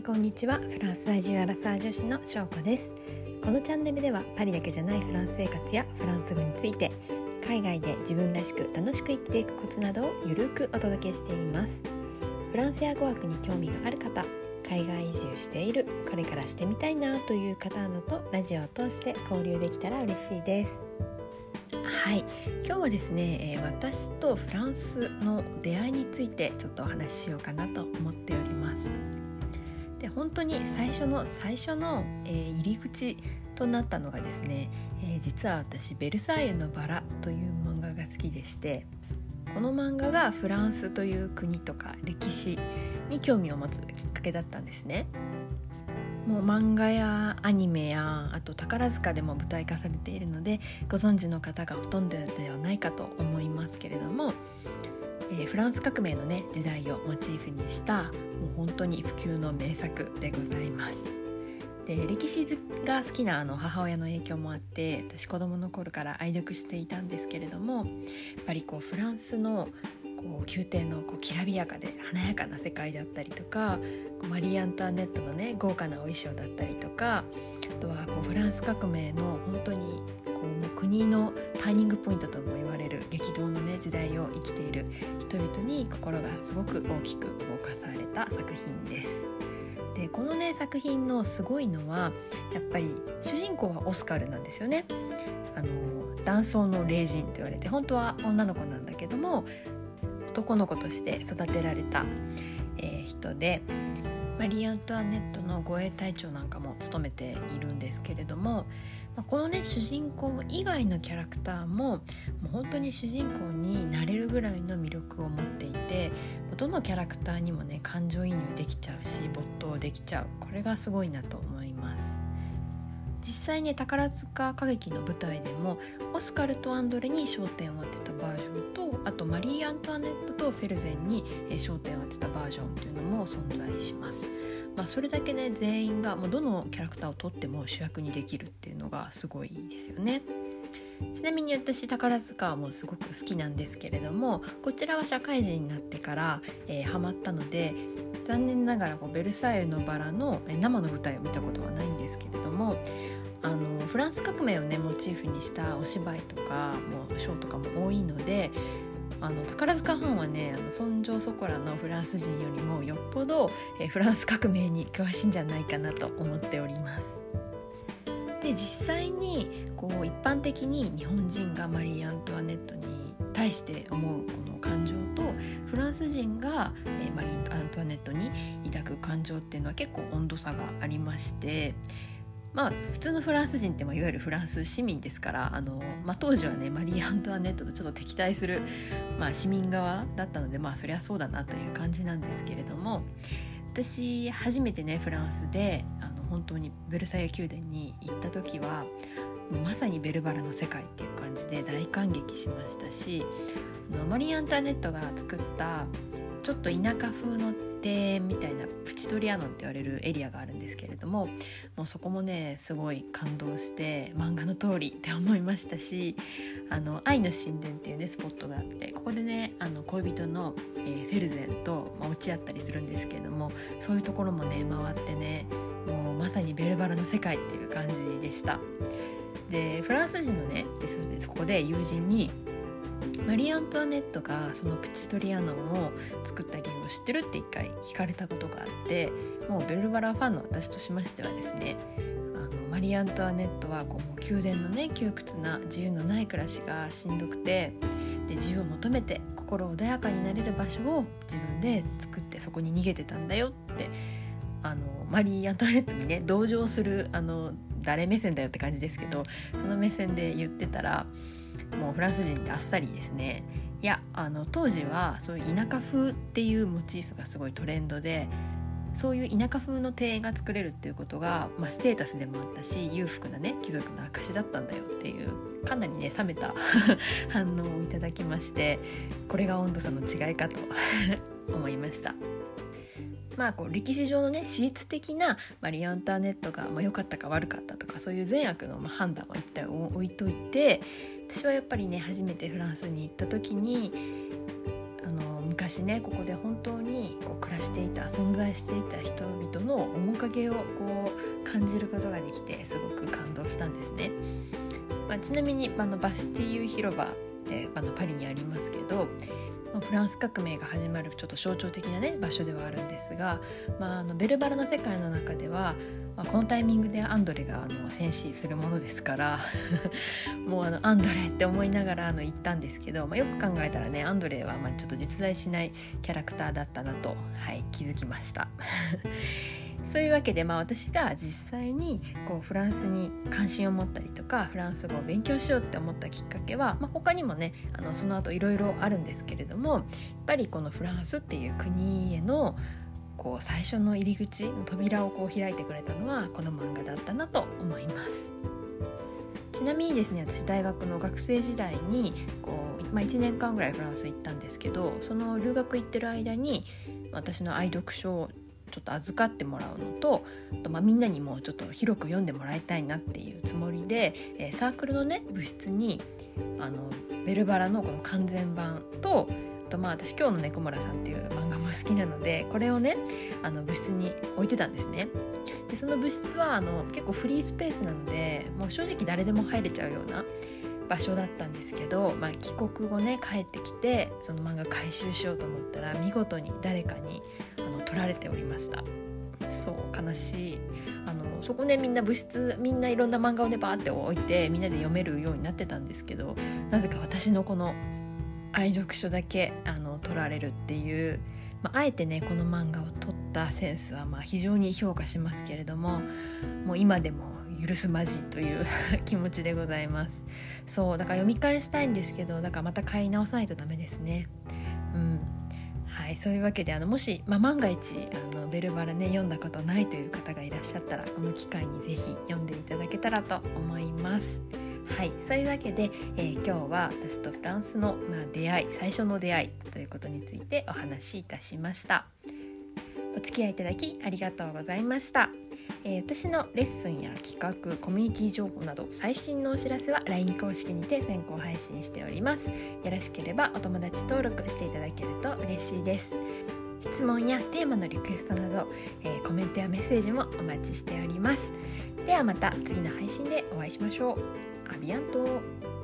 んこんにちは。フランス在住アラサー女子の翔子です。このチャンネルではパリだけじゃないフランス生活やフランス語について、海外で自分らしく楽しく生きていくコツなどをゆるくお届けしています。フランスや語学に興味がある方、海外移住している、これからしてみたいなという方などとラジオを通して交流できたら嬉しいです。はい、今日はですね、私とフランスの出会いについてちょっとお話ししようかなと思っております。で、本当に最初の入り口となったのがですね、実は私ベルサイユのバラという漫画が好きでして、この漫画がフランスという国とか歴史に興味を持つきっかけだったんですね。もう漫画やアニメや、あと宝塚でも舞台化されているので、ご存知の方がほとんどではないかと思いますけれども、フランス革命のね、時代をモチーフにしたもう本当に不朽の名作でございます。で、歴史が好きな母親の影響もあって、私子供の頃から愛読していたんですけれども、やっぱりこうフランスの宮廷のきらびやかで華やかな世界だったりとか、マリー・アントワネットのね、豪華なお衣装だったりとか、あとはフランス革命の本当に国のターニングポイントとも言われる激動のね、時代を生きている人々に心がすごく大きく動かされた作品です。で、このね、作品のすごいのはやっぱり主人公はオスカルなんですよね。男装の麗人と言われて、本当は女の子なんだけども男の子として育てられた、人で、マリー・アントワネットの護衛隊長なんかも務めているんですけれども、このね、主人公以外のキャラクターも本当に主人公になれるぐらいの魅力を持っていて、どのキャラクターにもね、感情移入できちゃうし没頭できちゃう、これがすごいなと思います。実際ね、宝塚歌劇の舞台でもオスカルとアンドレに焦点を当てたバージョンと、あとマリー・アントワネットとフェルゼンに焦点を当てたバージョンというのも存在します。それだけね、全員がもうどのキャラクターを取っても主役にできるっていうのがすごいですよね。ちなみに私、宝塚はもうすごく好きなんですけれども、こちらは社会人になってから、ハマったので、残念ながらベルサイユのバラの生の舞台を見たことはないんですけれども、フランス革命をね、モチーフにしたお芝居とかもショーとかも多いので、宝塚ファンはね、ソンジョー・ソコラのフランス人よりもよっぽどフランス革命に詳しいんじゃないかなと思っております。で、実際に一般的に日本人がマリー・アントワネットに対して思うこの感情と、フランス人がマリー・アントワネットに抱く感情っていうのは結構温度差がありまして、普通のフランス人っていわゆるフランス市民ですから、当時はね、マリー・アントワネットとちょっと敵対する、市民側だったので、そりゃそうだなという感じなんですけれども、私初めてね、フランスで本当にベルサイユ宮殿に行った時はまさにベルバラの世界っていう感じで大感激しましたし、マリー・アントワネットが作ったちょっと田舎風のみたいなプチトリアノって言われるエリアがあるんですけれども、もうそこもね、すごい感動して漫画の通りって思いましたし、愛の神殿っていうね、スポットがあって、ここでね、恋人の、フェルゼンと、落ち合ったりするんですけれども、そういうところもね、回ってね、もうまさにベルバラの世界っていう感じでした。で、フランス人のね、ここで友人にマリー・アントワネットがそのプチトリアノを作った理由を知ってるって一回聞かれたことがあって、もうベルバラファンの私としましてはですね、マリー・アントワネットは宮殿のね、窮屈な自由のない暮らしがしんどくて、で、自由を求めて心穏やかになれる場所を自分で作ってそこに逃げてたんだよって、マリー・アントワネットにね、同情する誰目線だよって感じですけど、その目線で言ってたら、もうフランス人ってあっさりですね、いや、当時はそういう田舎風っていうモチーフがすごいトレンドで、そういう田舎風の庭園が作れるっていうことが、ステータスでもあったし、裕福なね、貴族の証だったんだよっていう、かなりね、冷めた反応をいただきまして、これが温度差の違いかと思いました。歴史上のね、史実的なマリー・アントワネットが良かったか悪かったとか、そういう善悪の判断は一旦置いといて、私はやっぱりね、初めてフランスに行った時に、昔昔ねここで本当にこう暮らしていた存在していた人々の面影をこう感じることができてすごく感動したんですね。ちなみにバスティーユ広場ってパリにありますけど、フランス革命が始まるちょっと象徴的な、ね、場所ではあるんですが、ベルバラの世界の中では、このタイミングでアンドレが戦死するものですからもうアンドレって思いながら行ったんですけど、よく考えたらねアンドレはちょっと実在しないキャラクターだったなと、はい、気づきましたそういうわけで、私が実際にこうフランスに関心を持ったりとかフランス語を勉強しようって思ったきっかけは、他にもねその後いろいろあるんですけれども、やっぱりこのフランスっていう国へのこう最初の入り口の扉をこう開いてくれたのはこの漫画だったなと思います。ちなみにですね、私大学の学生時代にこう、1年間ぐらいフランス行ったんですけど、その留学行ってる間に私の愛読書をちょっと預かってもらうのと、あとみんなにもちょっと広く読んでもらいたいなっていうつもりで、サークルのね部室にベルバラのこの完全版と、あと私今日の猫村さんっていう漫画も好きなのでこれをね部室に置いてたんですね。でその部室は結構フリースペースなのでもう正直誰でも入れちゃうような場所だったんですけど、帰国後ね帰ってきてその漫画回収しようと思ったら見事に誰かに取られておりました。そう悲しい。そこねみんな部室みんないろんな漫画をねバーって置いてみんなで読めるようになってたんですけど、なぜか私のこの愛読書だけ取られるっていう、あえてねこの漫画を取ったセンスは非常に評価しますけれども、もう今でも許すまじという気持ちでございます。そうだから読み返したいんですけど、だからまた買い直さないとダメですね。はい、そういうわけでもし、万が一ベルバラね読んだことないという方がいらっしゃったらこの機会にぜひ読んでいただけたらと思います。はい、そういうわけで、今日は私とフランスの、出会い最初の出会いということについてお話しいたしました。お付き合いいただきありがとうございました。私のレッスンや企画、コミュニティ情報など最新のお知らせは LINE 公式にて先行配信しております。よろしければお友達登録していただけると嬉しいです。質問やテーマのリクエストなど、コメントやメッセージもお待ちしております。ではまた次の配信でお会いしましょう。アビアント。